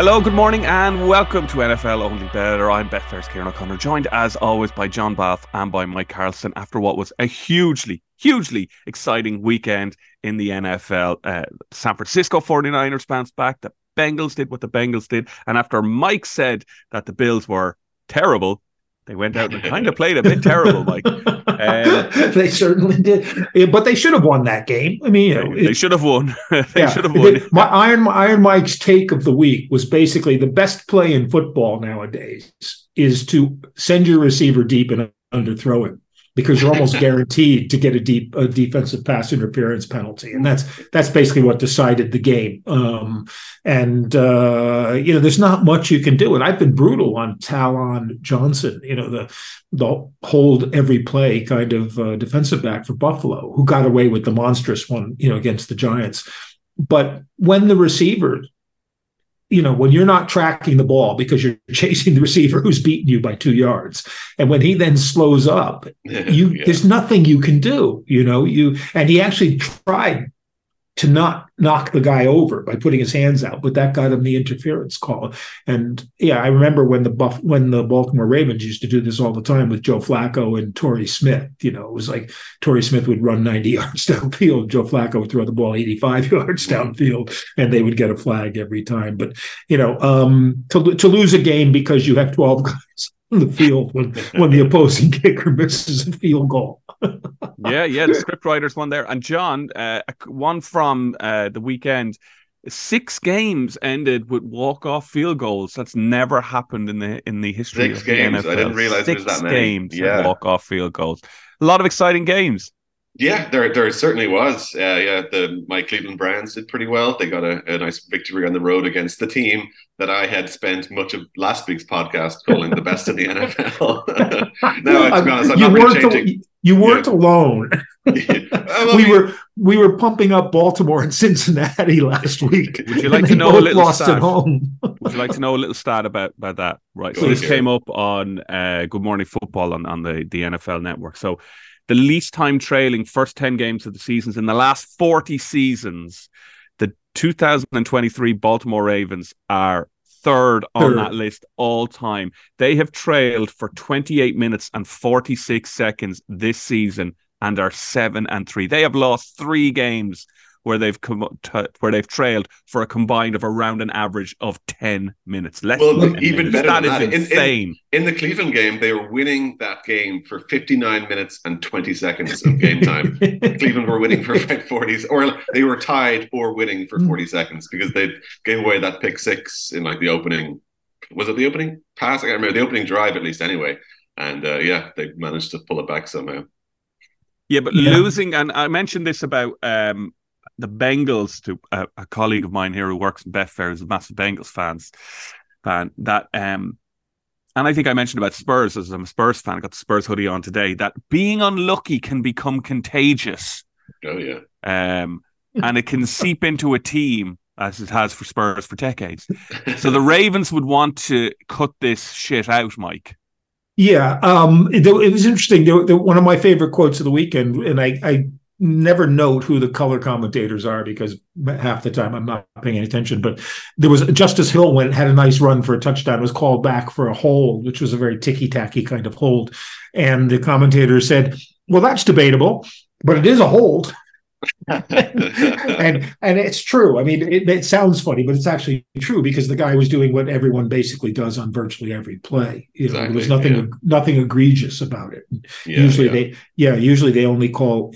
Hello, good morning, and welcome to NFL Only Better. I'm Betfair's Kieran O'Connor, joined as always by John Balfe and by Mike Carlson after what was a hugely exciting weekend in the NFL. San Francisco 49ers bounced back, the Bengals did what the Bengals did, and after Mike said that the Bills were terrible, they went out and kind of played a bit terrible, Mike. They certainly did, but they should have won that game. I mean, they should have won. Iron Mike's take of the week was basically the best play in football nowadays is to send your receiver deep and underthrow him, because you're almost guaranteed to get a defensive pass interference penalty, and that's basically what decided the game. There's not much you can do. And I've been brutal on Taron Johnson, the hold every play kind of defensive back for Buffalo, who got away with the monstrous one, against the Giants. But when the receiver, when you're not tracking the ball because you're chasing the receiver who's beaten you by 2 yards, and when he then slows up, there's nothing you can do. And he actually tried to not knock the guy over by putting his hands out, but that got him the interference call. And I remember when the Baltimore Ravens used to do this all the time with Joe Flacco and Torrey Smith. It was like Torrey Smith would run 90 yards downfield, Joe Flacco would throw the ball 85 yards downfield, and they would get a flag every time. But to lose a game because you have 12 guys on the field when the opposing kicker misses a field goal. The scriptwriters won there. And John, one from the weekend, 6 games ended with walk-off field goals. That's never happened in the history of the NFL. 6 games, I didn't realize there was that many. 6 games with walk-off field goals. A lot of exciting games. Yeah, there certainly was. My Cleveland Browns did pretty well. They got a nice victory on the road against the team that I had spent much of last week's podcast calling the best in the NFL. No, to be honest, I'm not really changing. You weren't alone. We were pumping up Baltimore and Cincinnati last week. Would you like to know a little stat? Would you like to know a little stat about that? Right. So this came up on Good Morning Football on the NFL Network. So the least time trailing first 10 games of the seasons in the last 40 seasons, the 2023 Baltimore Ravens are third on that list all time. They have trailed for 28 minutes and 46 seconds this season and are 7-3. They have lost 3 games where they've trailed for a combined of around an average of 10 minutes. Better than that. That is insane. In the Cleveland game, they were winning that game for 59 minutes and 20 seconds of game time. Cleveland were winning for 40s, or they were tied or winning for 40 seconds, because they gave away that pick six in the opening. Was it the opening pass? I can't remember. The opening drive, at least, anyway. And they managed to pull it back somehow. Yeah, but losing, and I mentioned this about the Bengals to a colleague of mine here who works in Betfair, who's a massive Bengals fan, that and I think I mentioned about Spurs, as I'm a Spurs fan, I got the Spurs hoodie on today, that being unlucky can become contagious. Oh yeah. And it can seep into a team, as it has for Spurs for decades. So the Ravens would want to cut this shit out, Mike. Yeah. It was interesting. One of my favorite quotes of the weekend, and I never note who the color commentators are because half the time I'm not paying any attention. But there was Justice Hill had a nice run for a touchdown. It was called back for a hold, which was a very ticky-tacky kind of hold. And the commentator said, "Well, that's debatable, but it is a hold." and it's true. I mean, it sounds funny, but it's actually true, because the guy was doing what everyone basically does on virtually every play. There was nothing egregious about it. Usually they only call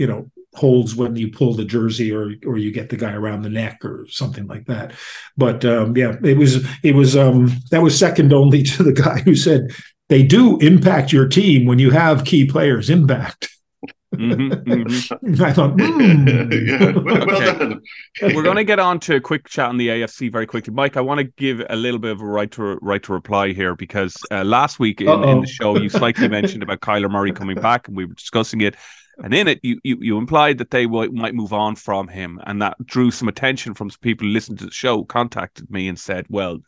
holds when you pull the jersey or you get the guy around the neck or something like that. But it was that was second only to the guy who said they do impact your team when you have key players impact. Mm-hmm, mm-hmm. I thought, well done. We're going to get on to a quick chat on the AFC very quickly. Mike, I want to give a little bit of a right to reply here, because last week in the show you slightly mentioned about Kyler Murray coming back, and we were discussing it. And in it, you implied that they might move on from him, and that drew some attention from some people who listened to the show, contacted me and said, well,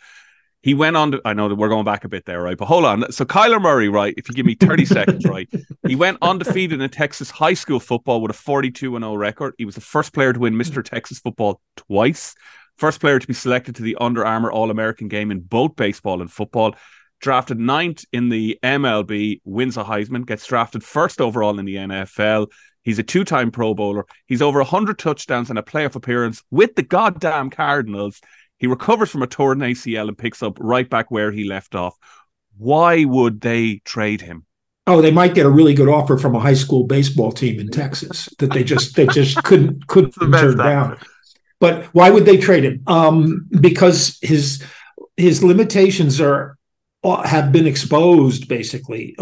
he went on to, I know that we're going back a bit there, right? But hold on. So Kyler Murray, right, if you give me 30 seconds, right, he went undefeated in Texas high school football with a 42-0 record. He was the first player to win Mr. Texas football twice. First player to be selected to the Under Armour All-American game in both baseball and football. Drafted 9th in the MLB, wins a Heisman, gets drafted first overall in the NFL. He's a two-time Pro Bowler. He's over 100 touchdowns and a playoff appearance with the goddamn Cardinals. He recovers from a torn ACL and picks up right back where he left off. Why would they trade him? Oh, they might get a really good offer from a high school baseball team in Texas that they just couldn't turn down. But why would they trade him? Because his limitations have been exposed basically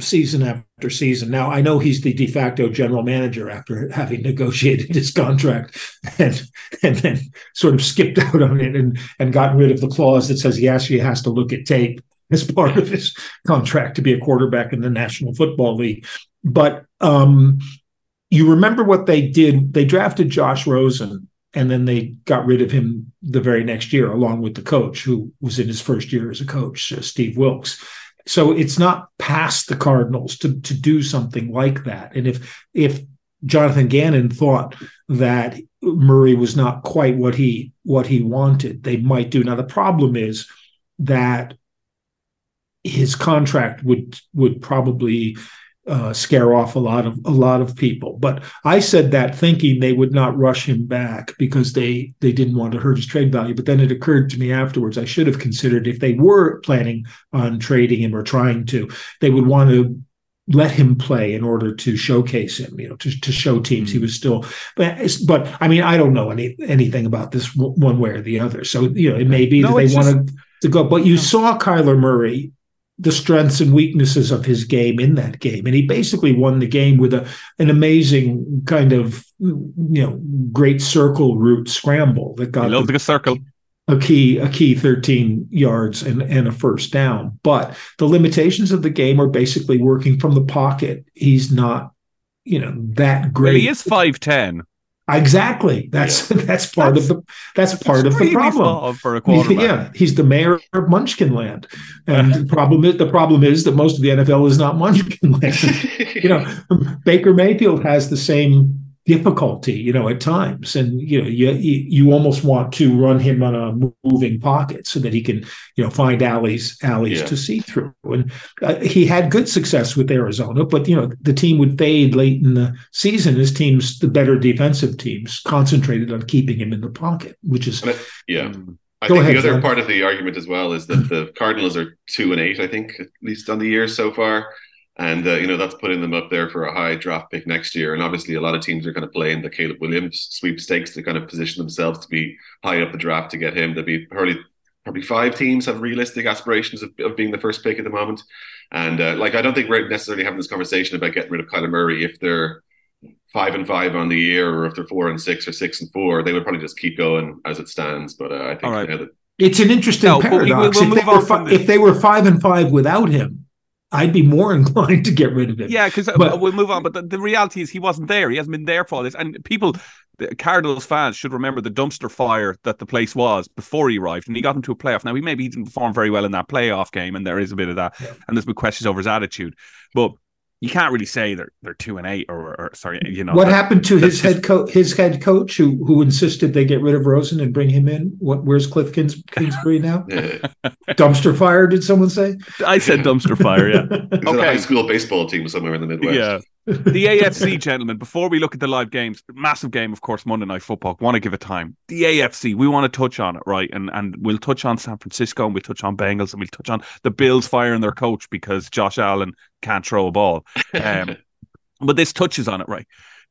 season after season. Now, I know he's the de facto general manager after having negotiated his contract and then sort of skipped out on it and gotten rid of the clause that says he actually has to look at tape as part of his contract to be a quarterback in the National Football League. But you remember what they did. They drafted Josh Rosen, and then they got rid of him the very next year, along with the coach who was in his first year as a coach, Steve Wilkes. So it's not past the Cardinals to do something like that. And if Jonathan Gannon thought that Murray was not quite what he wanted, they might do. Now, the problem is that his contract would probably scare off a lot of people. But I said that thinking they would not rush him back because they didn't want to hurt his trade value. But then it occurred to me afterwards, I should have considered if they were planning on trading him or trying to, they would want to let him play in order to showcase him, to show teams he was still. But I mean, I don't know anything about this one way or the other. So, it may be that they wanted to go. But you saw Kyler Murray, the strengths and weaknesses of his game in that game. And he basically won the game with an amazing kind of, great circle route scramble that got a key 13 yards and a first down. But the limitations of the game are basically working from the pocket. He's not, that great. Well, he is 5'10". Exactly. That's part of the problem for a quarterback. Yeah, he's the mayor of Munchkin Land, and the problem is that most of the NFL is not Munchkin Land. Baker Mayfield has the same difficulty, at times, and you almost want to run him on a moving pocket so that he can, find alleys to see through. And he had good success with Arizona, but the team would fade late in the season as teams, the better defensive teams, concentrated on keeping him in the pocket, which is I think the other part of the argument as well is that the Cardinals are 2-8, I think, at least on the year so far. And, that's putting them up there for a high draft pick next year. And obviously a lot of teams are going to play in the Caleb Williams sweepstakes to kind of position themselves to be high up the draft to get him. There'll be probably 5 teams have realistic aspirations of being the first pick at the moment. And I don't think we're necessarily having this conversation about getting rid of Kyler Murray if they're 5-5 on the year, or if they're 4-6 or 6-4, they would probably just keep going as it stands. But I think it's an interesting paradox. If they were 5-5 without him, I'd be more inclined to get rid of him. Yeah, because we'll move on. But the reality is he wasn't there. He hasn't been there for all this. And people, the Cardinals fans, should remember the dumpster fire that the place was before he arrived. And he got into a playoff. Now, he didn't perform very well in that playoff game. And there is a bit of that. Yeah. And there's been questions over his attitude. But you can't really say they're 2-8 or what happened to his head coach who insisted they get rid of Rosen and bring him in? Where's Cliff Kingsbury now? Dumpster fire, did someone say? I said dumpster fire, yeah. Okay. A high school baseball team somewhere in the Midwest. Yeah. The AFC, gentlemen, before we look at the live games, massive game, of course, Monday Night Football. Want to give it time. The AFC, we want to touch on it, right? And we'll touch on San Francisco, and we'll touch on Bengals, and we'll touch on the Bills firing their coach because Josh Allen can't throw a ball. But this touches on it, right?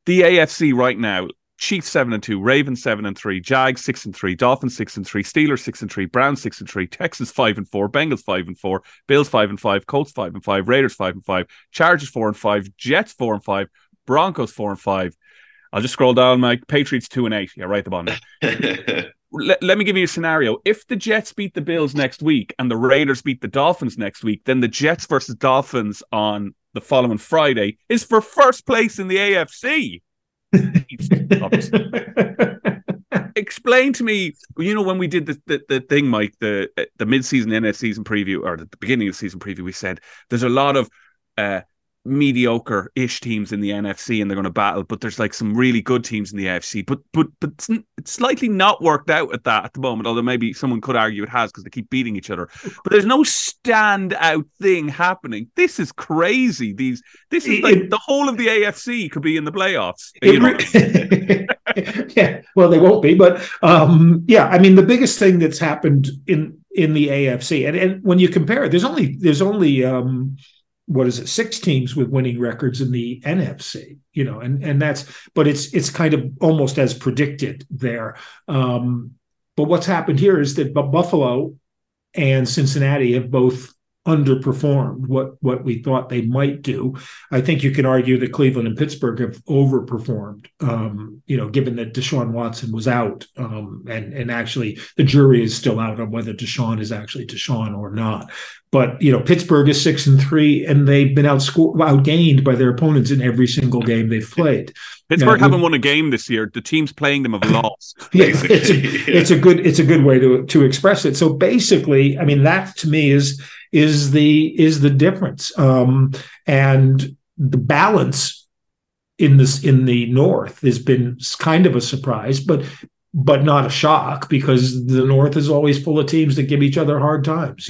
The AFC right now, Chiefs 7-2, Ravens 7-3, Jags 6-3, Dolphins 6-3, Steelers 6-3, Browns 6-3, Texans 5-4, Bengals 5-4, Bills 5-5, Colts 5-5, Raiders 5-5, Chargers 4-5, Jets 4-5, Broncos 4-5. I'll just scroll down, Mike. Patriots 2-8. Yeah, right at the bottom. Let me give you a scenario. If the Jets beat the Bills next week and the Raiders beat the Dolphins next week, then the Jets versus Dolphins on the following Friday is for first place in the AFC. Explain to me, when we did the thing, Mike, the mid-season end of season preview, or the beginning of season preview, we said there's a lot of mediocre-ish teams in the NFC and they're going to battle, but there's like some really good teams in the AFC. But it's slightly not worked out at that at the moment, although maybe someone could argue it has because they keep beating each other. But there's no standout thing happening. This is crazy. This is like the whole of the AFC could be in the playoffs. Yeah, well, they won't be, but I mean, the biggest thing that's happened in the AFC, and when you compare it, there's only six teams with winning records in the NFC, and that's, but it's kind of almost as predicted there. But what's happened here is that Buffalo and Cincinnati have both underperformed what we thought they might do. I think you can argue that Cleveland and Pittsburgh have overperformed, given that Deshaun Watson was out, and actually the jury is still out on whether Deshaun is actually Deshaun or not. But, Pittsburgh is 6-3 and they've been outgained by their opponents in every single game they've played. Pittsburgh haven't won a game this year. The teams playing them have lost. It's a good way to express it. So basically, I mean, that to me is the difference, and the balance in the North has been kind of a surprise, but not a shock, because the North is always full of teams that give each other hard times,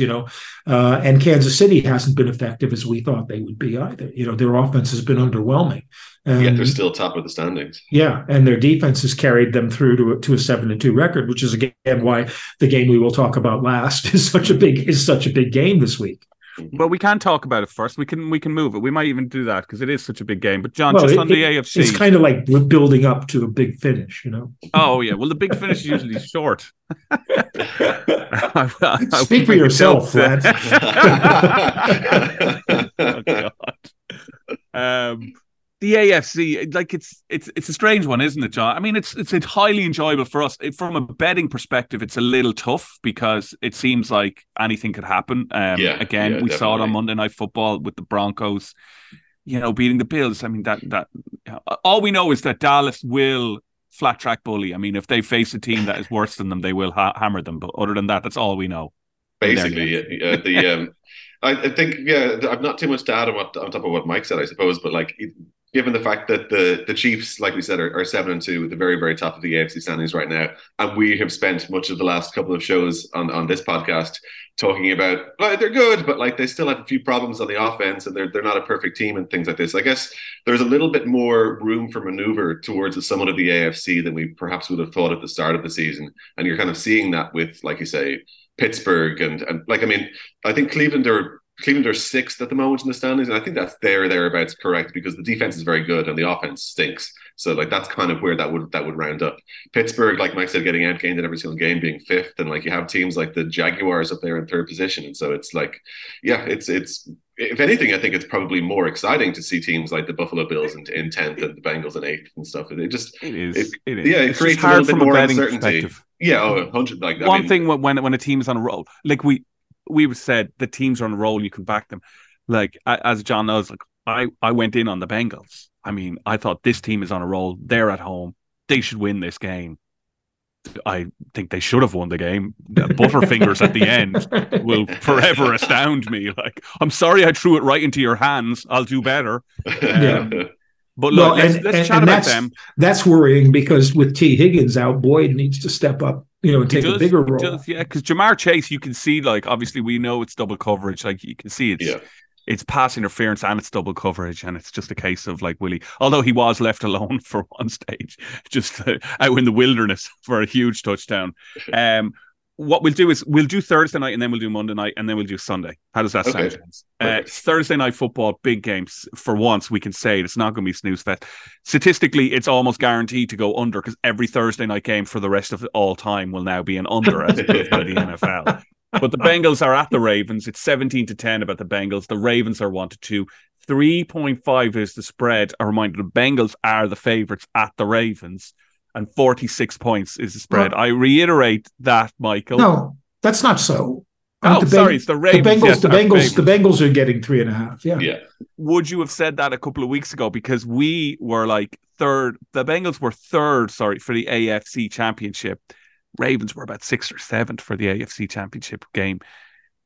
and Kansas City hasn't been effective as we thought they would be either. Their offense has been underwhelming. And yet they're still top of the standings. Yeah, and their defense has carried them through to a 7-2 record, which is again why the game we will talk about last is such a big game this week. Well, we can talk about it first. We can move it. We might even do that because it is such a big game. But John, on the AFC, it's kind of like building up to a big finish, Oh yeah. Well, the big finish is usually short. Speak for yourself, lad. Oh, God. The AFC, like it's a strange one, isn't it, John? I mean, it's highly enjoyable for us. From a betting perspective, it's a little tough because it seems like anything could happen. We saw it on Monday Night Football with the Broncos, beating the Bills. I mean, that all we know is that Dallas will flat track bully. I mean, if they face a team that is worse than them, they will hammer them. But other than that, that's all we know. Basically, I think I've not too much to add on top of what Mike said, I suppose, but like. Given the fact that the Chiefs, like we said, are 7-2 at the very, very top of the AFC standings right now, and we have spent much of the last couple of shows on this podcast talking about they're good, but like they still have a few problems on the offense, and they're not a perfect team and things like this. I guess there's a little bit more room for maneuver towards the summit of the AFC than we perhaps would have thought at the start of the season, and you're kind of seeing that with, like you say, Pittsburgh and like, I mean, I think Cleveland are 6th at the moment in the standings, and I think that's thereabouts correct, because the defense is very good and the offense stinks. So like that's kind of where that would round up. Pittsburgh, like Mike said, getting outgained in every single game, being 5th, and like you have teams like the Jaguars up there in 3rd position. And so it's like, yeah, it's if anything, I think it's probably more exciting to see teams like the Buffalo Bills in 10th and the Bengals in 8th and stuff. It is. Yeah, it creates a little bit more uncertainty. Yeah, 100 like that. One thing when a team is on a roll, like we said the teams are on a roll and you can back them. Like, as John knows, like I went in on the Bengals. I mean, I thought this team is on a roll. They're at home. They should win this game. I think they should have won the game. The Butterfingers at the end will forever astound me. Like, I'm sorry I threw it right into your hands. I'll do better. But look, let's chat about them. That's worrying because with T. Higgins out, Boyd needs to step up. And take a bigger role. Because Jamar Chase, you can see, like, obviously we know it's double coverage. Like, you can see it's pass interference and it's double coverage, and it's just a case of, like, Willie. Although he was left alone for one stage, just out in the wilderness for a huge touchdown. What we'll do is we'll do Thursday night, and then we'll do Monday night, and then we'll do Sunday. How does that sound? Thursday Night Football, big games. For once, we can say it's not going to be snooze fest. Statistically, it's almost guaranteed to go under because every Thursday night game for the rest of all time will now be an under as opposed to the NFL. But the Bengals are at the Ravens. It's 17-10 about the Bengals. The Ravens are 1-2. 3.5 is the spread. A reminder, the Bengals are the favourites at the Ravens. And 46 points is the spread. No. I reiterate that, Michael. No, that's not so. Sorry, it's the Ravens. The Bengals are getting 3.5. Yeah. Would you have said that a couple of weeks ago? Because we were like third. The Bengals were third, sorry, for the AFC Championship. Ravens were about 6th or 7th for the AFC Championship game.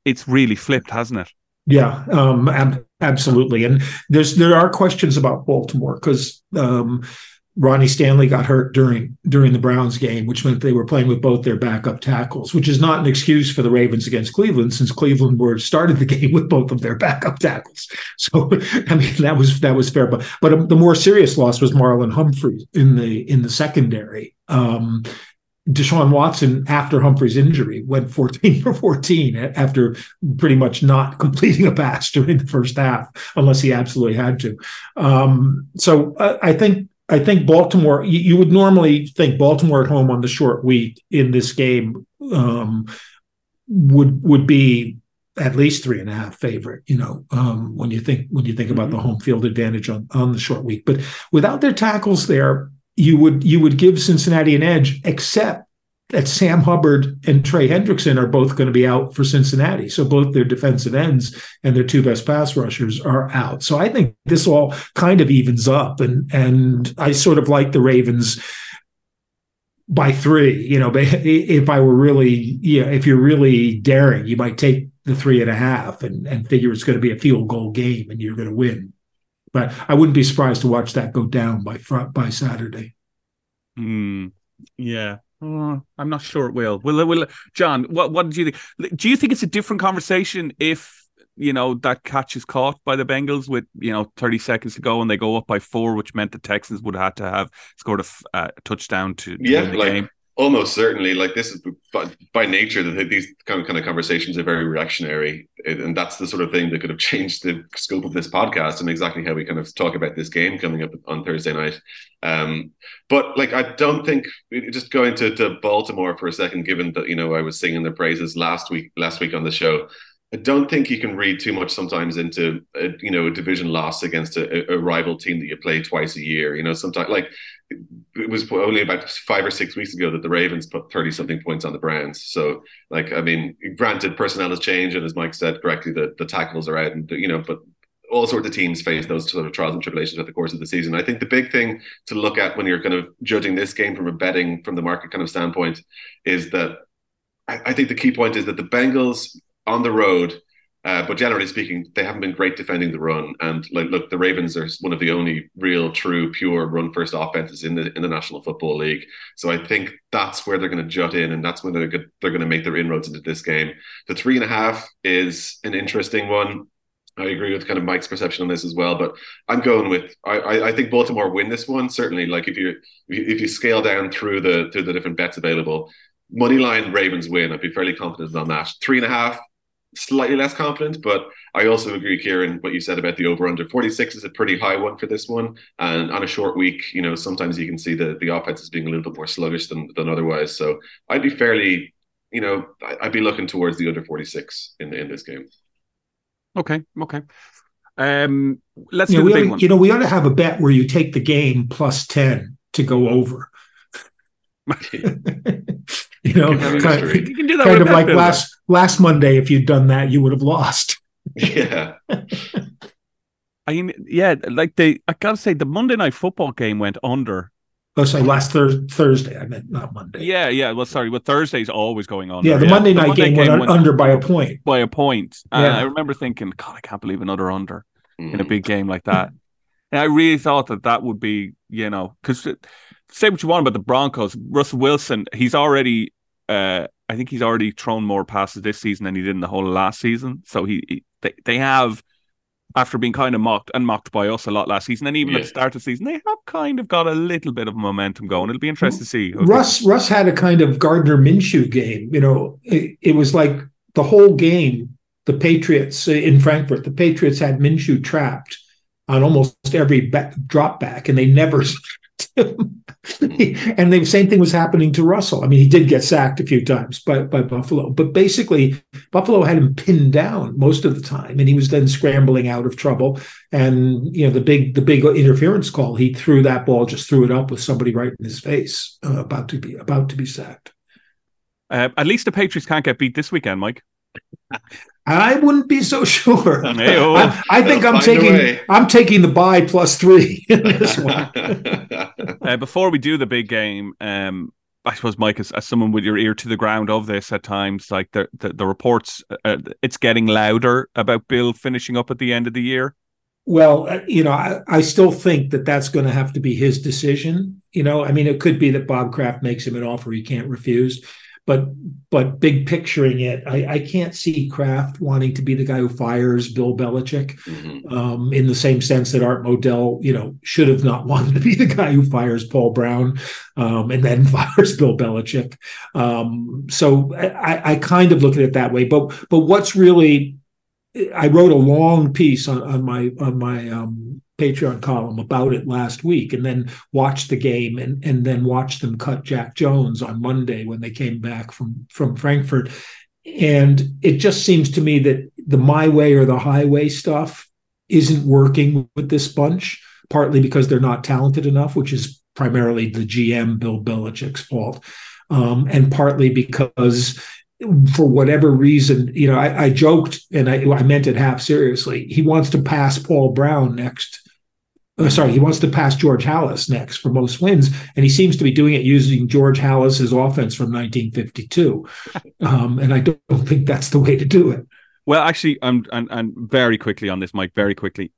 It's really flipped, hasn't it? Yeah, absolutely. And there are questions about Baltimore because Ronnie Stanley got hurt during the Browns game, which meant they were playing with both their backup tackles, which is not an excuse for the Ravens against Cleveland, since Cleveland started the game with both of their backup tackles. So, I mean, that was fair. But the more serious loss was Marlon Humphrey in the secondary. Deshaun Watson, after Humphrey's injury, went 14 for 14 after pretty much not completing a pass during the first half, unless he absolutely had to. So I think Baltimore, you would normally think Baltimore at home on the short week in this game would be at least 3.5 favorite, when you think about the home field advantage on the short week. But without their tackles there, you would give Cincinnati an edge, except that Sam Hubbard and Trey Hendrickson are both going to be out for Cincinnati. So both their defensive ends and their two best pass rushers are out. So I think this all kind of evens up, and I sort of like the Ravens by 3. If you're really daring, you might take the 3.5 and figure it's going to be a field goal game and you're going to win. But I wouldn't be surprised to watch that go down by Saturday. Yeah, I'm not sure it will. Will John? What did you think? Do you think it's a different conversation if that catch is caught by the Bengals with 30 seconds to go and they go up by 4, which meant the Texans would have had to have scored a touchdown to win the game? Almost certainly, this is by nature that these kind of conversations are very reactionary, and that's the sort of thing that could have changed the scope of this podcast and exactly how we kind of talk about this game coming up on Thursday night. But I don't think, just going to Baltimore for a second, given that I was singing their praises last week on the show, I don't think you can read too much sometimes into a division loss against a rival team that you play twice a year. Sometimes it was only about 5 or 6 weeks ago that the Ravens put 30-something points on the Browns. So, granted, personnel has changed, and as Mike said correctly, the tackles are out, and but all sorts of teams face those sort of trials and tribulations over the course of the season. I think the big thing to look at when you're kind of judging this game from the market kind of standpoint is that I think the key point is that the Bengals on the road, but generally speaking, they haven't been great defending the run. And the Ravens are one of the only real, true, pure run-first offenses in the National Football League. So I think that's where they're going to jut in, and that's when they're going to make their inroads into this game. The 3.5 is an interesting one. I agree with kind of Mike's perception on this as well, but I'm going with I think Baltimore win this one. Certainly, if you scale down through the different bets available, moneyline Ravens win. I'd be fairly confident on that. 3.5. Slightly less confident, but I also agree, Kieran, what you said about the over-under. 46 is a pretty high one for this one, and on a short week, sometimes you can see the offense is being a little bit more sluggish than otherwise. So I'd be fairly, I'd be looking towards the under 46 in this game. Okay. Let's do the big one. We ought to have a bet where you take the game plus 10 to go over. You can do that kind of like last Monday. If you'd done that, you would have lost. Yeah. I mean, yeah, I gotta say the Monday night football game went under. Oh, sorry, last Thursday. I meant not Monday. Yeah. Well, sorry, but Thursday's always going on. Yeah, the Monday night game went under by a point. By a point. Yeah. I remember thinking, God, I can't believe another under in a big game like that. And I really thought that would be, because say what you want about the Broncos. Russell Wilson, he's already, I think he's already thrown more passes this season than he did in the whole of last season. So they have, after being kind of mocked by us a lot last season, and even at the start of the season, they have kind of got a little bit of momentum going. It'll be interesting to see. Russ had a kind of Gardner Minshew game. It was like the whole game, the Patriots in Frankfurt, the Patriots had Minshew trapped on almost every drop back, and they never and the same thing was happening to Russell. I mean, he did get sacked a few times by Buffalo, but basically Buffalo had him pinned down most of the time, and he was then scrambling out of trouble. And the big interference call, he threw that ball, just threw it up with somebody right in his face, about to be sacked. At least the Patriots can't get beat this weekend, Mike. I wouldn't be so sure. Hey-oh. I think I'm taking the bye plus 3 in this one. Before we do the big game, I suppose, Mike, as someone with your ear to the ground of this at times, like the reports, it's getting louder about Bill finishing up at the end of the year. Well, you know, I still think that that's going to have to be his decision. You know, I mean, it could be that Bob Kraft makes him an offer he can't refuse. But big picturing it, I can't see Kraft wanting to be the guy who fires Bill Belichick, mm-hmm. In the same sense that Art Modell, you know, should have not wanted to be the guy who fires Paul Brown, and then fires Bill Belichick. So I kind of look at it that way. But what's really, I wrote a long piece on my Patreon column about it last week, and then watched the game and then watched them cut Jack Jones on Monday when they came back from Frankfurt. And it just seems to me that the my way or the highway stuff isn't working with this bunch, partly because they're not talented enough, which is primarily the GM Bill Belichick's fault. And partly because for whatever reason, you know, I joked, and I meant it half seriously, he wants to pass Paul Brown next. He wants to pass George Halas next for most wins, and he seems to be doing it using George Halas's offense from 1952. And I don't think that's the way to do it. Well, actually, I'm very quickly on this, Mike, very quickly.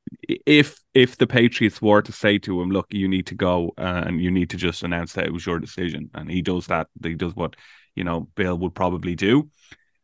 If the Patriots were to say to him, look, you need to go and you need to just announce that it was your decision, and he does that, he does what, you know, Bill would probably do.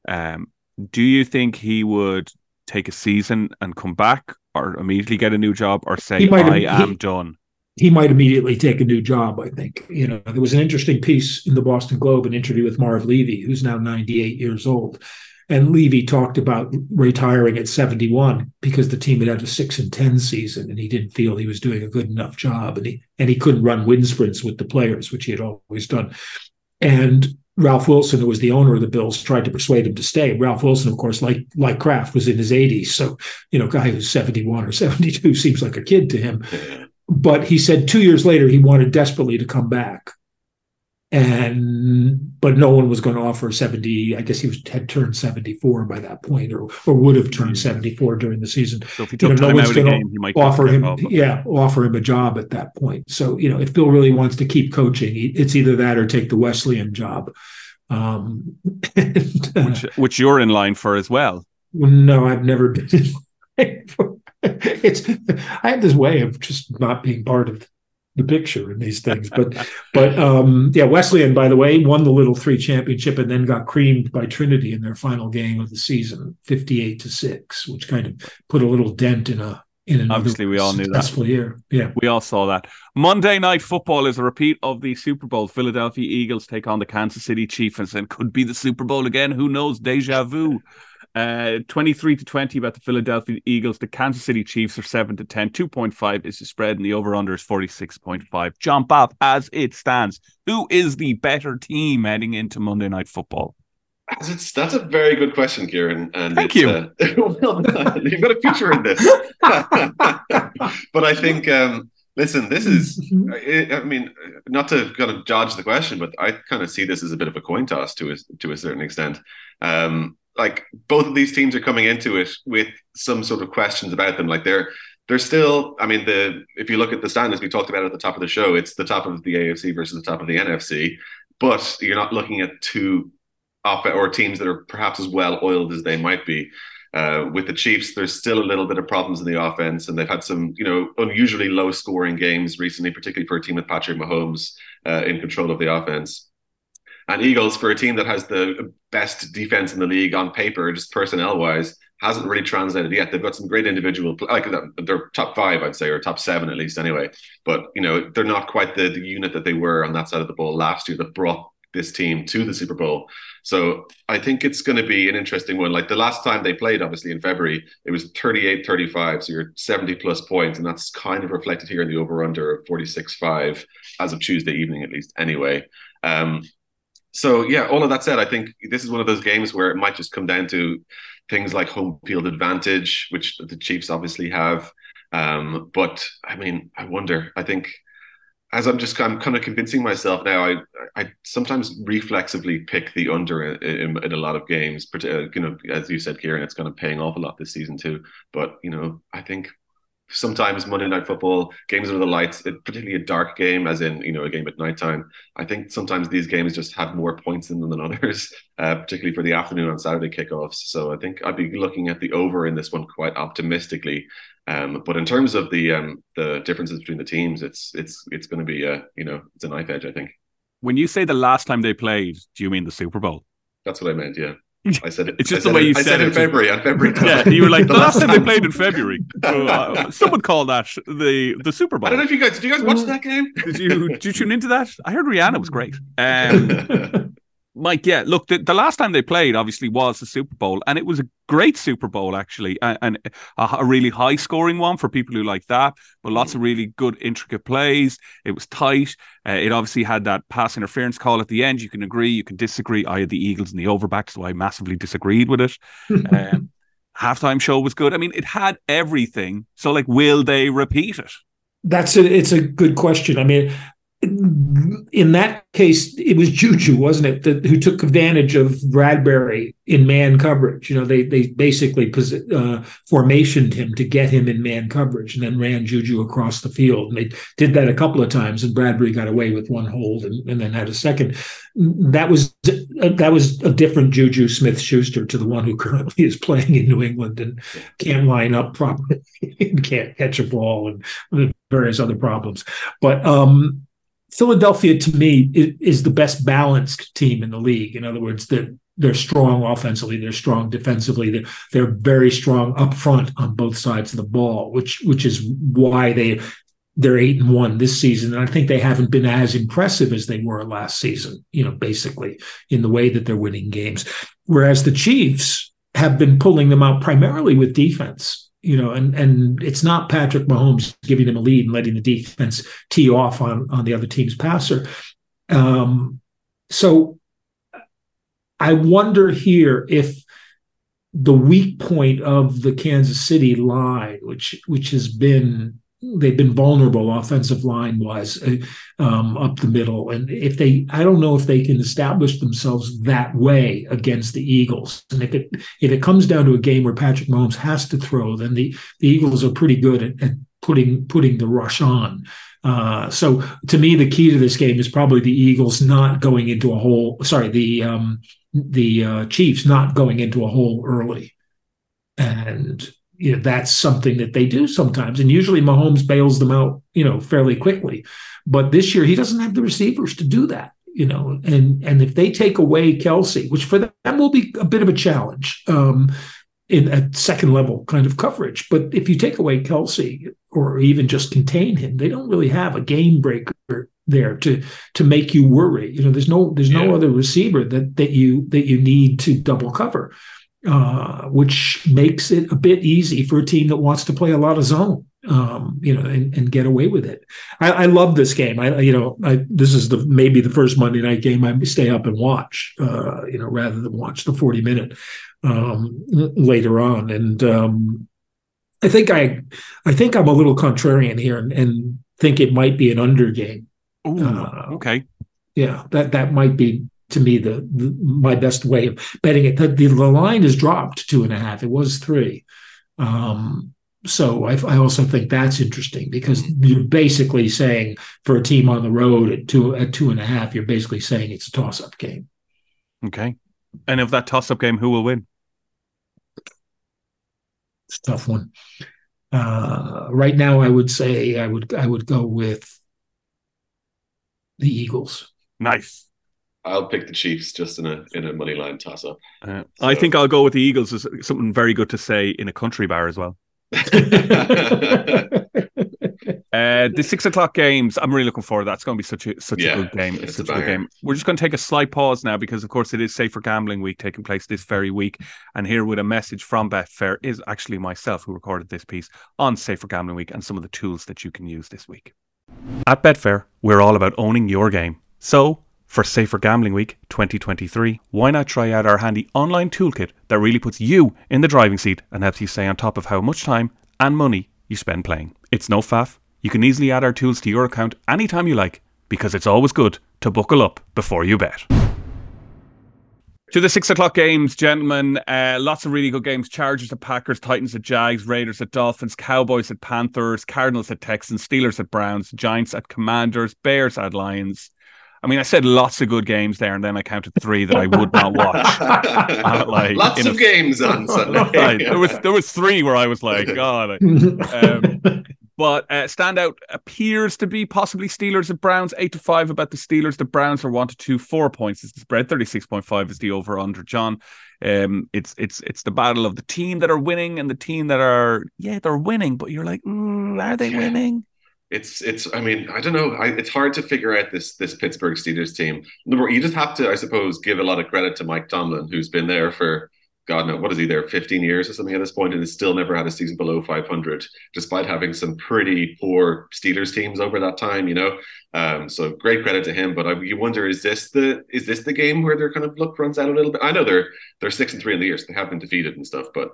Do you think he would take a season and come back, or immediately get a new job, or say, I am done? He might immediately take a new job, I think. You know, there was an interesting piece in the Boston Globe, an interview with Marv Levy, who's now 98 years old. And Levy talked about retiring at 71 because the team had had a 6-10 season, and he didn't feel he was doing a good enough job, and he couldn't run win sprints with the players, which he had always done. And Ralph Wilson, who was the owner of the Bills, tried to persuade him to stay. Ralph Wilson, of course, like Kraft, was in his 80s. So, you know, a guy who's 71 or 72 seems like a kid to him. But he said 2 years later he wanted desperately to come back. But no one was going to offer 70. I guess he had turned 74 by that point, or would have turned 74 during the season. So if he took time out of the game, he might offer him a job at that point. So, you know, if Bill really wants to keep coaching, it's either that or take the Wesleyan job, which you're in line for as well. No, I've never been in line for. I have this way of just not being part of the picture in these things, but yeah, Wesleyan, by the way, won the Little Three championship and then got creamed by Trinity in their final game of the season, 58-6, which kind of put a little dent in obviously we all knew that year. Yeah, we all saw that. Monday Night Football is a repeat of the Super Bowl. Philadelphia Eagles take on the Kansas City Chiefs, and could be the Super Bowl again. Who knows? Deja vu. 23-20 about the Philadelphia Eagles. The Kansas City Chiefs are 7-10. 2.5 is the spread, and the over-under is 46.5. John Balfe, as it stands, who is the better team heading into Monday Night Football? That's a very good question, Kieran. And thank you. Well done. You've got a future in this. But I think, listen, this is, I mean, not to kind of dodge the question, but I kind of see this as a bit of a coin toss to a certain extent. Like, both of these teams are coming into it with some sort of questions about them. Like, they're still, I mean, if you look at the standings, we talked about it at the top of the show, it's the top of the AFC versus the top of the NFC, but you're not looking at two or teams that are perhaps as well-oiled as they might be. With the Chiefs, there's still a little bit of problems in the offense, and they've had some, you know, unusually low-scoring games recently, particularly for a team with Patrick Mahomes in control of the offense. And Eagles, for a team that has the best defense in the league on paper, just personnel-wise, hasn't really translated yet. They've got some great individual play. Like, they're top five, I'd say, or top seven at least anyway. But, you know, they're not quite the unit that they were on that side of the ball last year that brought this team to the Super Bowl. So I think it's going to be an interesting one. Like, the last time they played, obviously, in February, it was 38-35. So you're 70-plus points, and that's kind of reflected here in the over-under of 46.5 as of Tuesday evening, at least, anyway. So, yeah, all of that said, I think this is one of those games where it might just come down to things like home field advantage, which the Chiefs obviously have. But, I mean, I wonder. I think as I'm kind of convincing myself now, I sometimes reflexively pick the under in a lot of games. You know, as you said, Kieran, it's kind of paying off a lot this season too. But, you know, I think sometimes Monday Night Football, games under the lights, particularly a dark game, as in, you know, a game at nighttime. I think sometimes these games just have more points in them than others, particularly for the afternoon on Saturday kickoffs. So I think I'd be looking at the over in this one quite optimistically. But in terms of the differences between the teams, it's going to be it's a knife edge, I think. When you say the last time they played, do you mean the Super Bowl? That's what I meant, yeah. I said it. It's just the way you said it. I said it in February. On February, yeah. You were like the last time they played in February. So, someone call that the Super Bowl. I don't know if you guys watch that game. Did you tune into that? I heard Rihanna was great. Mike, yeah. Look, the last time they played obviously was the Super Bowl, and it was a great Super Bowl actually, and a really high scoring one for people who like that. But lots of really good intricate plays. It was tight. It obviously had that pass interference call at the end. You can agree, you can disagree. I had the Eagles in the overback, so I massively disagreed with it. Halftime show was good. I mean, it had everything. So, like, will they repeat it? That's it. It's a good question. I mean, in that case, it was Juju, wasn't it, who took advantage of Bradbury in man coverage. You know, they basically formationed him to get him in man coverage and then ran Juju across the field. And they did that a couple of times, and Bradbury got away with one hold and then had a second. That was a different Juju Smith-Schuster to the one who currently is playing in New England and can't line up properly and can't catch a ball and various other problems. But Philadelphia, to me, is the best balanced team in the league. In other words, they're strong offensively, they're strong defensively, they're very strong up front on both sides of the ball, which is why they're 8-1 this season. And I think they haven't been as impressive as they were last season, you know, basically in the way that they're winning games. Whereas the Chiefs have been pulling them out primarily with defense. You know, and it's not Patrick Mahomes giving them a lead and letting the defense tee off on the other team's passer. So I wonder here if the weak point of the Kansas City line, which has been, they've been vulnerable offensive line-wise up the middle. And if I don't know if they can establish themselves that way against the Eagles. And if it comes down to a game where Patrick Mahomes has to throw, then the Eagles are pretty good at putting the rush on. So to me, the key to this game is probably the Eagles not going into a hole. Sorry, the Chiefs not going into a hole early. And you know, that's something that they do sometimes. And usually Mahomes bails them out, you know, fairly quickly. But this year he doesn't have the receivers to do that, you know. And if they take away Kelce, which for them will be a bit of a challenge in a second level kind of coverage. But if you take away Kelce or even just contain him, they don't really have a game breaker there to make you worry. You know, there's no other receiver that you need to double cover. Which makes it a bit easy for a team that wants to play a lot of zone, and get away with it. I love this game. This is maybe the first Monday night game I stay up and watch, rather than watch the 40-minute later on. And I think I'm a little contrarian here and think it might be an under game. Ooh, okay, yeah, that might be, to me, the my best way of betting it. The line is dropped to 2.5. It was 3. So I also think that's interesting because you're basically saying for a team on the road at 2.5, you're basically saying it's a toss-up game. Okay. And of that toss-up game, who will win? It's a tough one. Right now, I would say I would go with the Eagles. Nice. I'll pick the Chiefs just in a money line toss up. I think I'll go with the Eagles. Is something very good to say in a country bar as well. The 6:00 games. I'm really looking forward to that. It's going to be such a good game. It's such a good game. We're just going to take a slight pause now because, of course, it is Safer Gambling Week taking place this very week. And here with a message from Betfair is actually myself who recorded this piece on Safer Gambling Week and some of the tools that you can use this week. At Betfair, we're all about owning your game. So, for Safer Gambling Week 2023, why not try out our handy online toolkit that really puts you in the driving seat and helps you stay on top of how much time and money you spend playing. It's no faff. You can easily add our tools to your account anytime you like because it's always good to buckle up before you bet. To the 6 o'clock games, gentlemen. Lots of really good games. Chargers at Packers, Titans at Jags, Raiders at Dolphins, Cowboys at Panthers, Cardinals at Texans, Steelers at Browns, Giants at Commanders, Bears at Lions. I mean, I said lots of good games there, and then I counted three that I would not watch. Like, lots of games on Sunday. Right. There was three where I was like, God. But standout appears to be possibly Steelers at Browns, 8-5 about the Steelers. The Browns are 1-2, 4 points is the spread. 36.5 is the over-under, John. It's the battle of the team that are winning and the team that are, they're winning, but you're like, are they winning? I don't know. It's hard to figure out this Pittsburgh Steelers team. You just have to, I suppose, give a lot of credit to Mike Tomlin, who's been there for, God knows, what is he there, 15 years or something at this point, and has still never had a season below 500, despite having some pretty poor Steelers teams over that time, you know. So great credit to him. But you wonder, is this the game where their kind of luck runs out a little bit? I know they're 6-3 in the year, so they have been defeated and stuff. But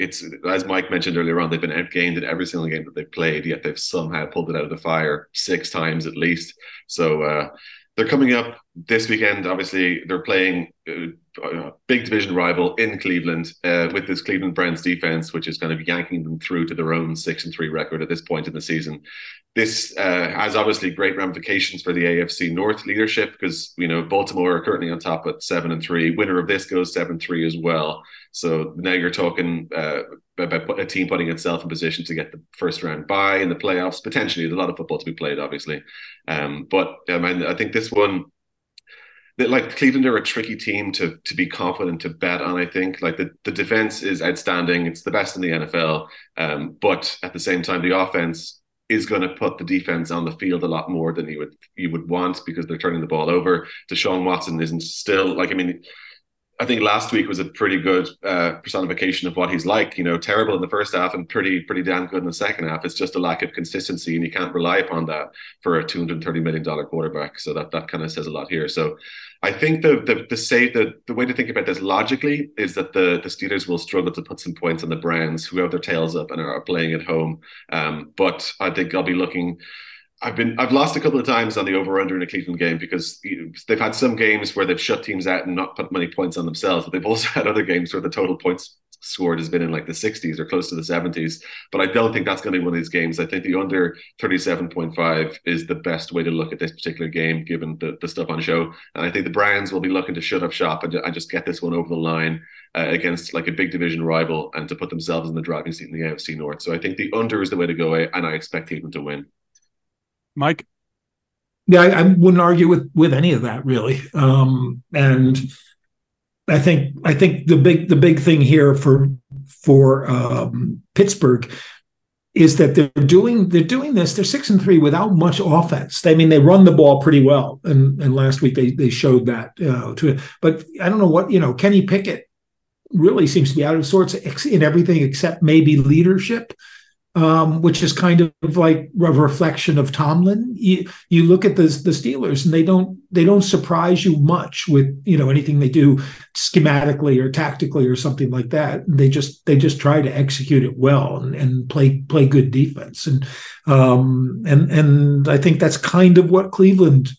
it's, as Mike mentioned earlier on, they've been outgained in every single game that they've played. Yet they've somehow pulled it out of the fire six times at least. So they're coming up this weekend. Obviously, they're playing a big division rival in Cleveland with this Cleveland Browns defense, which is kind of yanking them through to their own 6-3 record at this point in the season. This has obviously great ramifications for the AFC North leadership because, you know, Baltimore are currently on top at 7-3. Winner of this goes 7-3 as well. So now you're talking about a team putting itself in position to get the first round bye in the playoffs. Potentially, there's a lot of football to be played, obviously. And I think this one, like, Cleveland are a tricky team to be confident to bet on, I think. Like, the defense is outstanding. It's the best in the NFL. But at the same time, the offense is going to put the defense on the field a lot more than you would want because they're turning the ball over. Deshaun Watson isn't still, like, I mean, I think last week was a pretty good personification of what he's like, you know, terrible in the first half and pretty damn good in the second half. It's just a lack of consistency, and you can't rely upon that for a $230 million quarterback. So that kind of says a lot here. So I think the way to think about this logically is that the Steelers will struggle to put some points on the Browns, who have their tails up and are playing at home. But I think I'll be looking... I've lost a couple of times on the over-under in a Cleveland game because they've had some games where they've shut teams out and not put many points on themselves, but they've also had other games where the total points scored has been in like the 60s or close to the 70s. But I don't think that's going to be one of these games. I think the under 37.5 is the best way to look at this particular game, given the stuff on show. And I think the Browns will be looking to shut up shop and just get this one over the line against like a big division rival and to put themselves in the driving seat in the AFC North. So I think the under is the way to go, and I expect Cleveland to win. Mike? Yeah, I wouldn't argue with any of that, really. And I think the big thing here for Pittsburgh is that they're doing this. They're 6-3 without much offense. I mean, they run the ball pretty well, and last week they showed that. But I don't know what, you know, Kenny Pickett really seems to be out of sorts in everything except maybe leadership. Which is kind of like a reflection of Tomlin. You look at the Steelers, and they don't surprise you much with, you know, anything they do schematically or tactically or something like that. They just try to execute it well and play good defense, and I think that's kind of what Cleveland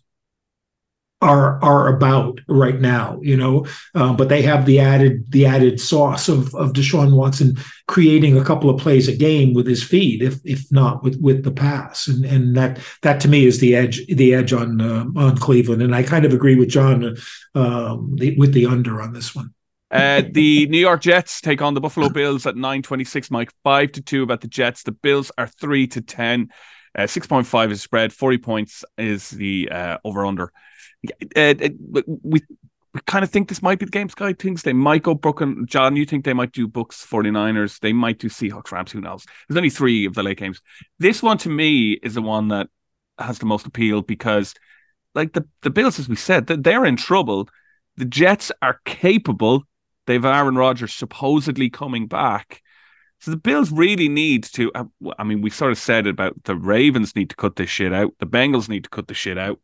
are about right now, you know, but they have the added sauce of Deshaun Watson creating a couple of plays a game with his feet, if not with the pass, and that to me is the edge on Cleveland, and I kind of agree with John with the under on this one. The New York Jets take on the Buffalo Bills at 9:26. Mike, 5-2 about the Jets. The Bills are 3-10. 6.5 is spread. 40 points is the over under. We kind of think this might be the game. Sky thinks they might go Brooklyn. John, you think they might do Bucks, 49ers. They might do Seahawks, Rams. Who knows? There's only three of the late games. This one to me is the one that has the most appeal because, like, the Bills, as we said, they're in trouble. The Jets are capable. They've Aaron Rodgers supposedly coming back. So the Bills really need to, I mean, we sort of said about the Ravens need to cut this shit out. The Bengals need to cut the shit out.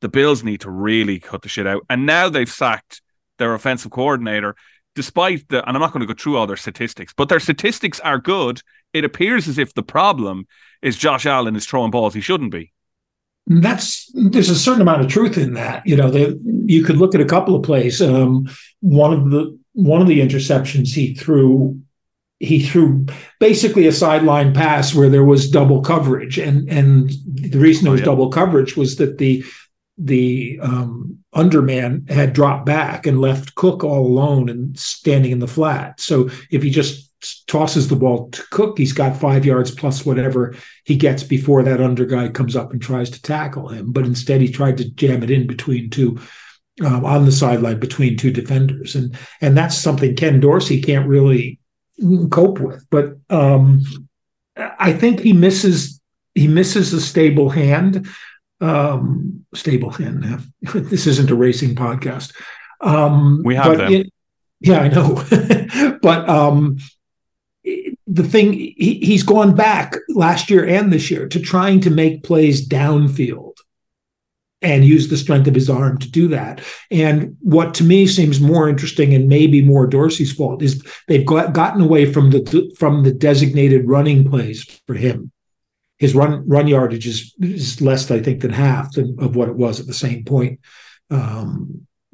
The Bills need to really cut the shit out. And now they've sacked their offensive coordinator, despite and I'm not going to go through all their statistics, but their statistics are good. It appears as if the problem is Josh Allen is throwing balls he shouldn't be. There's a certain amount of truth in that. You know, you could look at a couple of plays. One of the interceptions he threw basically a sideline pass where there was double coverage, and the reason there was double coverage was that the underman had dropped back and left Cook all alone and standing in the flat. So if he just tosses the ball to Cook, he's got 5 yards plus whatever he gets before that under guy comes up and tries to tackle him. But instead, he tried to jam it in between two on the sideline between two defenders, and that's something Ken Dorsey can't really cope with. But I think he misses a stable hand. This isn't a racing podcast. We have them. Yeah, I know. But the thing, he's gone back last year and this year to trying to make plays downfield and use the strength of his arm to do that. And what to me seems more interesting and maybe more Dorsey's fault is they've gotten away from the designated running plays for him. His run yardage is less, I think, than half of what it was at the same point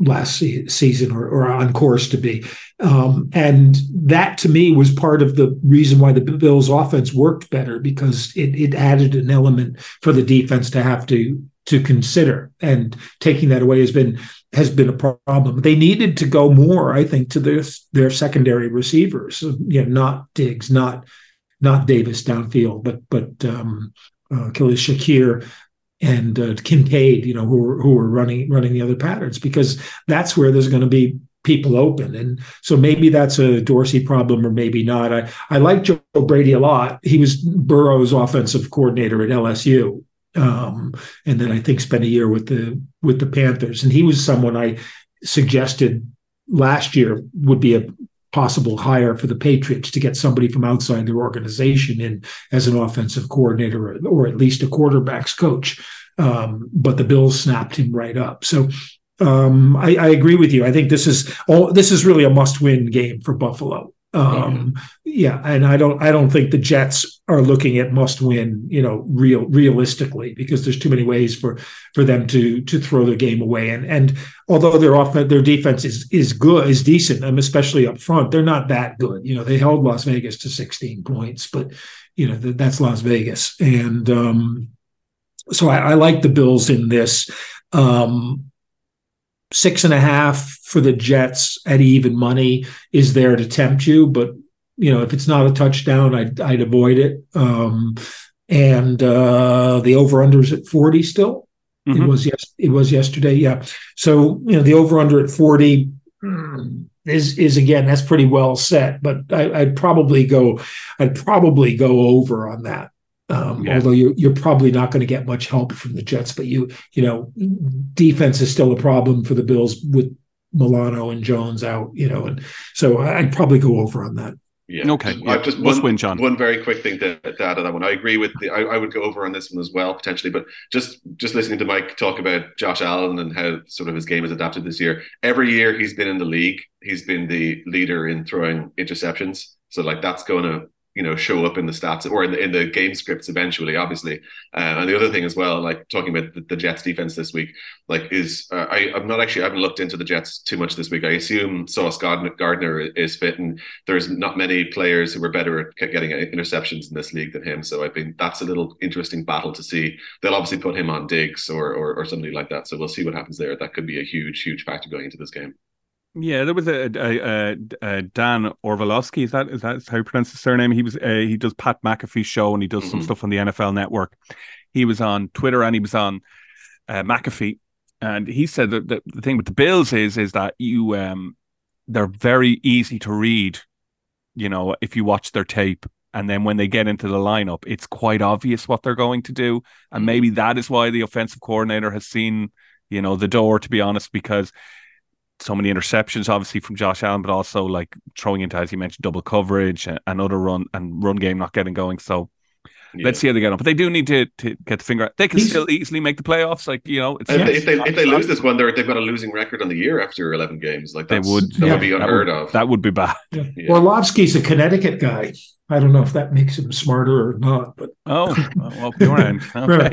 last season or on course to be. And that, to me, was part of the reason why the Bills' offense worked better, because it added an element for the defense to have to consider. And taking that away has been a problem. They needed to go more, I think, to their secondary receivers, not Diggs, not Davis downfield, but Khalil Shakir and Kincaid, who are running the other patterns, because that's where there's going to be people open. And so maybe that's a Dorsey problem or maybe not. I like Joe Brady a lot. He was Burrow's offensive coordinator at LSU. And then I think spent a year with the Panthers. And he was someone I suggested last year would be a possible hire for the Patriots, to get somebody from outside their organization in as an offensive coordinator or at least a quarterback's coach. But the Bills snapped him right up. So I agree with you. I think this is really a must-win game for Buffalo. And I don't think the Jets are looking at must-win, realistically, because there's too many ways for them to throw their game away. And although their defense is decent, especially up front, they're not that good. They held Las Vegas to 16 points, but that's Las Vegas. And so I like the Bills in this. 6.5 for the Jets at even money is there to tempt you, but if it's not a touchdown, I'd avoid it. And the over/under is at 40 still. Mm-hmm. It was yesterday, yeah. So the over/under at 40 is again, that's pretty well set, but I'd probably go over on that. Although you're probably not going to get much help from the Jets, but defense is still a problem for the Bills with Milano and Jones out, and so I'd probably go over on that. Yeah. Okay. Yeah. John. One very quick thing to add to that one. I agree with I would go over on this one as well, potentially, but just listening to Mike talk about Josh Allen and how sort of his game has adapted this year. Every year he's been in the league, he's been the leader in throwing interceptions. So that's going to, show up in the stats or in the game scripts eventually, obviously. And the other thing as well, talking about the Jets defense this week, I haven't looked into the Jets too much this week. I assume Sauce Gardner is fit, and there's not many players who are better at getting interceptions in this league than him. So I think that's a little interesting battle to see. They'll obviously put him on Diggs or somebody like that. So we'll see what happens there. That could be a huge, huge factor going into this game. Yeah, there was a Dan Orlovsky. Is that how you pronounce his surname? He does Pat McAfee's show, and he does some stuff on the NFL Network. He was on Twitter and he was on McAfee, and he said that the thing with the Bills is that you they're very easy to read. If you watch their tape, and then when they get into the lineup, it's quite obvious what they're going to do, and maybe that is why the offensive coordinator has seen the door. To be honest, because so many interceptions, obviously, from Josh Allen, but also throwing into, as you mentioned, double coverage and other run game not getting going. So Yeah. Let's see how they get on. But they do need to get the finger out. They can still easily make the playoffs. Like, you know, it's if they lose this one, they've got a losing record on the year after 11 games. Like that would be unheard of. That would be bad. Yeah. Yeah. Orlovsky's a Connecticut guy. I don't know if that makes him smarter or not, but okay. The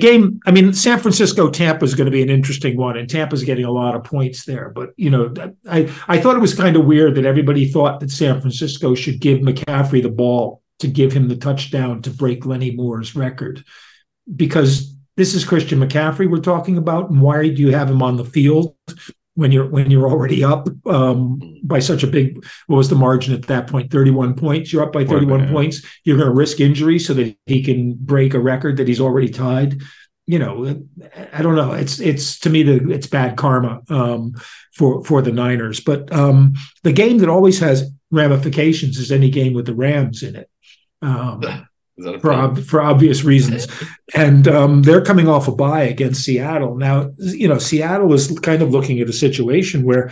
game. I mean, San Francisco Tampa is going to be an interesting one, and Tampa's getting a lot of points there. But you know, I thought it was kind of weird that everybody thought that San Francisco should give McCaffrey the ball to give him the touchdown to break Lenny Moore's record, because this is Christian McCaffrey we're talking about, and why do you have him on the field when you're already up by such a big, what was the margin at that point? 31 points. You're up by 31 points. You're going to risk injury so that he can break a record that he's already tied. You know, I don't know. It's to me, it's bad karma for the Niners. But the game that always has ramifications is any game with the Rams in it. For obvious reasons. And they're coming off a bye against Seattle. Now, you know, Seattle is kind of looking at a situation where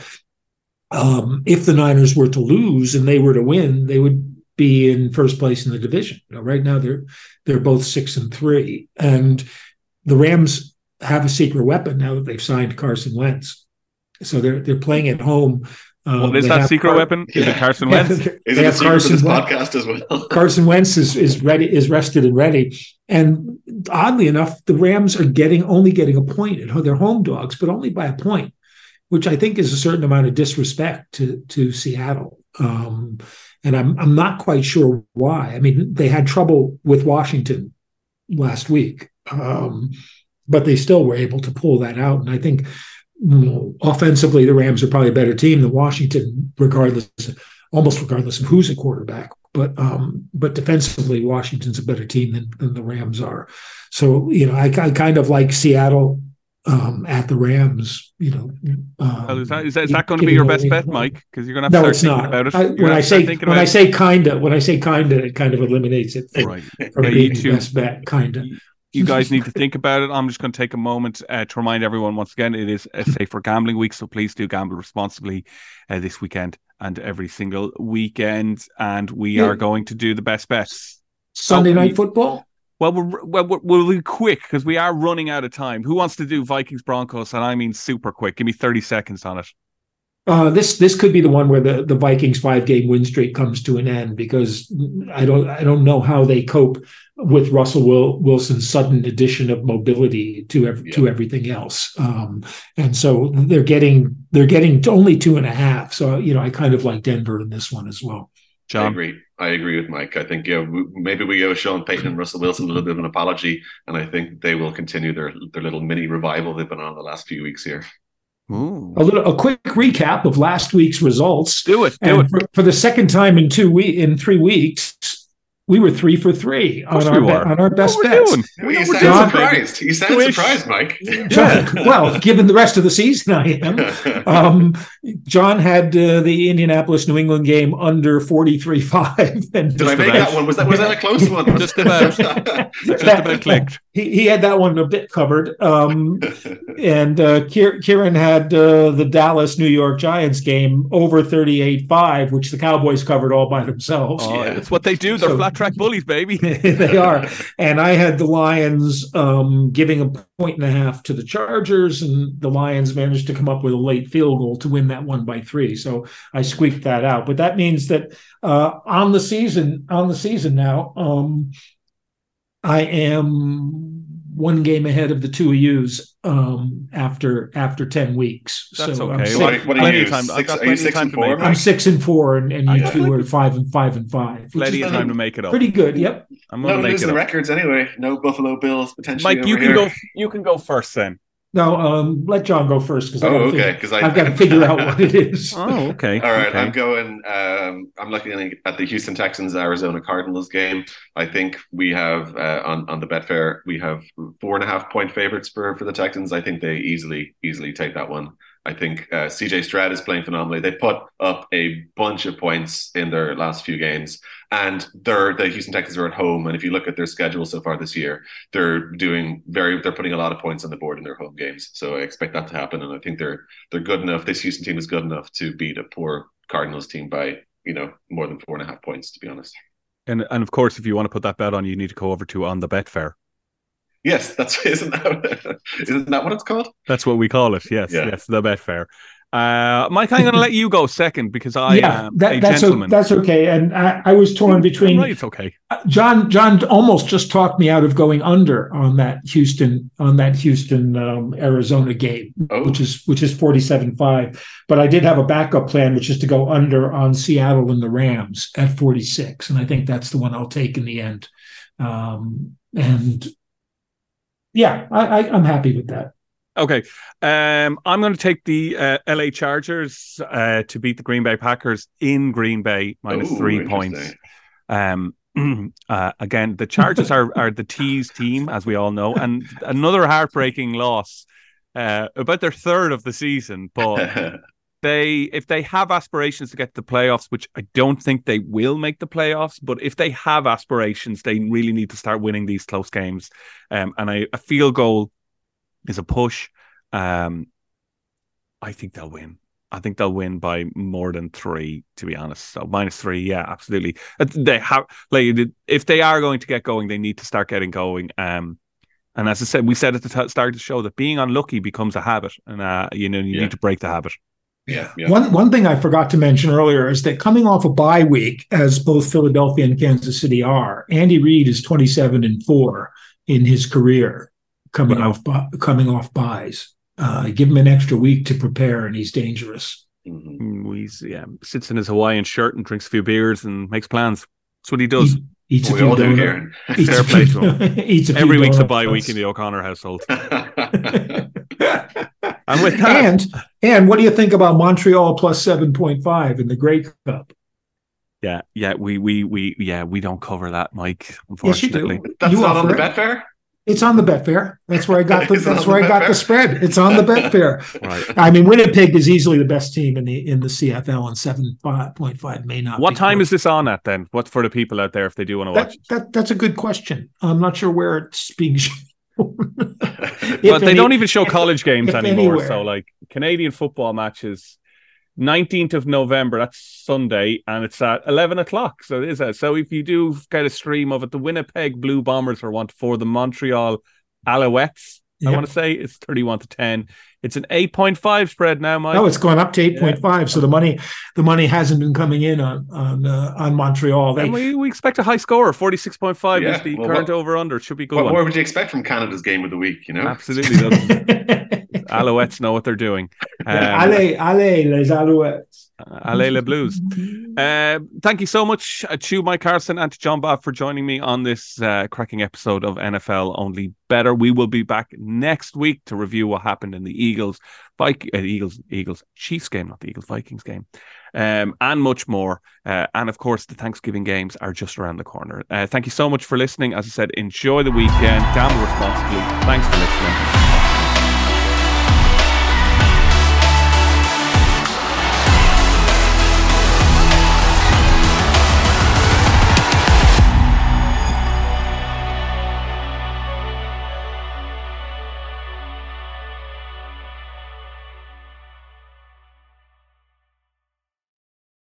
if the Niners were to lose and they were to win, they would be in first place in the division. You know, right now they're both 6-3. And the Rams have a secret weapon now that they've signed Carson Wentz. So they're playing at home. Well, is that secret weapon? Is it Carson Wentz? Is it a secret for this podcast as well? Carson Wentz is rested and ready. And oddly enough, the Rams are only getting a point. They're home dogs, but only by a point, which I think is a certain amount of disrespect to Seattle. And I'm not quite sure why. I mean, they had trouble with Washington last week, but they still were able to pull that out. And I think offensively, the Rams are probably a better team than Washington, regardless of who's a quarterback. But defensively, Washington's a better team than the Rams are. So, you know, I kind of like Seattle at the Rams. You know, is that going to be your best bet, Mike? Because you're going to have to start thinking about it. When I say kinda, it kind of eliminates it from being the best bet, kinda. You guys need to think about it. I'm just going to take a moment to remind everyone once again, it is a safer gambling week, so please do gamble responsibly this weekend and every single weekend. And we are going to do the best bets. Sunday night football? Well, we'll be quick because we are running out of time. Who wants to do Vikings-Broncos? And I mean super quick. Give me 30 seconds on it. This could be the one where the Vikings 5-game win streak comes to an end, because I don't know how they cope with Russell Wilson's sudden addition of mobility to everything else, and so they're getting only 2.5. So you know, I kind of like Denver in this one as well. John? I agree with Mike. I think maybe we owe Sean Payton and Russell Wilson a little bit of an apology, and I think they will continue their little mini revival they've been on the last few weeks here. Ooh. A quick recap of last week's results. Do it. For the second time in 3 weeks, we were 3 for 3 on our best bets. You sound surprised. You sound surprised, Mike. John, well, given the rest of the season, I am. John had the Indianapolis-New England game under 43.5. Did I make that one? Was that a close one? Just about. Just about clicked. He had that one a bit covered. And Kieran had the Dallas-New York Giants game over 38.5, which the Cowboys covered all by themselves. Oh, yeah. That's what they do. They're flat-track bullies, baby. They are. And I had the Lions giving a 1.5 to the Chargers, and the Lions managed to come up with a late field goal to win that one by 3. So I squeaked that out. But that means that on the season now, I am one game ahead of the two of yous after 10 weeks. That's so okay. What are you? Are you six and four? I'm 6-4, and you two are 5-5. Plenty of time to make it up. Pretty good. Yep. I'm going to lose the records anyway. No Buffalo Bills potentially. Mike, you can go first then. No, let John go first because I've got to figure out what it is. Oh, okay. All right, okay. I'm going. I'm looking at the Houston Texans Arizona Cardinals game. I think we have on the Betfair we have 4.5 point favorites for the Texans. I think they easily take that one. I think CJ Stroud is playing phenomenally. They put up a bunch of points in their last few games, and the Houston Texans are at home. And if you look at their schedule so far this year, they're putting a lot of points on the board in their home games. So I expect that to happen. And I think they're good enough. This Houston team is good enough to beat a poor Cardinals team by more than 4.5 points, to be honest. And of course, if you want to put that bet on, you need to go over to On the Betfair. Yes, isn't that what it's called? That's what we call it. Yes, yeah. Yes, the Betfair. Mike, I'm going to let you go second because I am a gentleman. That's okay. And I was torn between. Right, it's okay. John almost just talked me out of going under on that Houston Arizona game, which is 47-5. But I did have a backup plan, which is to go under on Seattle and the Rams at 46, and I think that's the one I'll take in the end. Yeah, I'm happy with that. Okay. I'm going to take the LA Chargers to beat the Green Bay Packers in Green Bay, minus 3 points. Again, the Chargers are the T's team, as we all know, and another heartbreaking loss, about their third of the season. But if they have aspirations to get to the playoffs, which I don't think they will make the playoffs, but if they have aspirations, they really need to start winning these close games. And a field goal is a push. I think they'll win. I think they'll win by more than 3, to be honest. So -3, yeah, absolutely. They have, like, if they are going to get going, they need to start getting going. And as I said, we said at the start of the show that being unlucky becomes a habit, and you need to break the habit. Yeah. One thing I forgot to mention earlier is that coming off a bye week, as both Philadelphia and Kansas City are, Andy Reid is 27-4 in his career. Coming off buys, give him an extra week to prepare, and he's dangerous. Mm-hmm. He sits in his Hawaiian shirt and drinks a few beers and makes plans. That's what he does. We all do here. Fair play to him. Every week's a bye week in the O'Connor household. And with that, and what do you think about Montreal plus 7.5 in the Grey Cup? Yeah, we don't cover that, Mike. Unfortunately, yes, you do. That's not on the Betfair. It's on the Betfair. That's where I got the. That's where I got the spread. It's on the Betfair. Right. I mean, Winnipeg is easily the best team in the CFL, and 7.5 may not. What time is this on at then? What for the people out there if they do want to watch? That's a good question. I'm not sure where it's being shown. But they don't even show college games anymore. Anywhere. So, like, Canadian football matches, 19th of November. That's Sunday, and it's at 11:00. So it is. So if you do get a stream of it, the Winnipeg Blue Bombers are 1-4. The Montreal Alouettes, I want to say, it's 31-10. It's an 8.5 spread now, Mike. No, it's gone up to 8.5. So the money hasn't been coming in on Montreal. And we expect a high score. 46.5 is the current over under. Should be good. What more would you expect from Canada's game of the week? You know, absolutely. Alouettes know what they're doing. Allez, les Alouettes. Allez, les Blues. Thank you so much to Mike Carlson and to John Balfe for joining me on this cracking episode of NFL Only Better. We will be back next week to review what happened in the Eagles Chiefs game, not the Eagles Vikings game, and much more. And of course, the Thanksgiving games are just around the corner. Thank you so much for listening. As I said, enjoy the weekend. Gamble responsibly. Thanks for listening.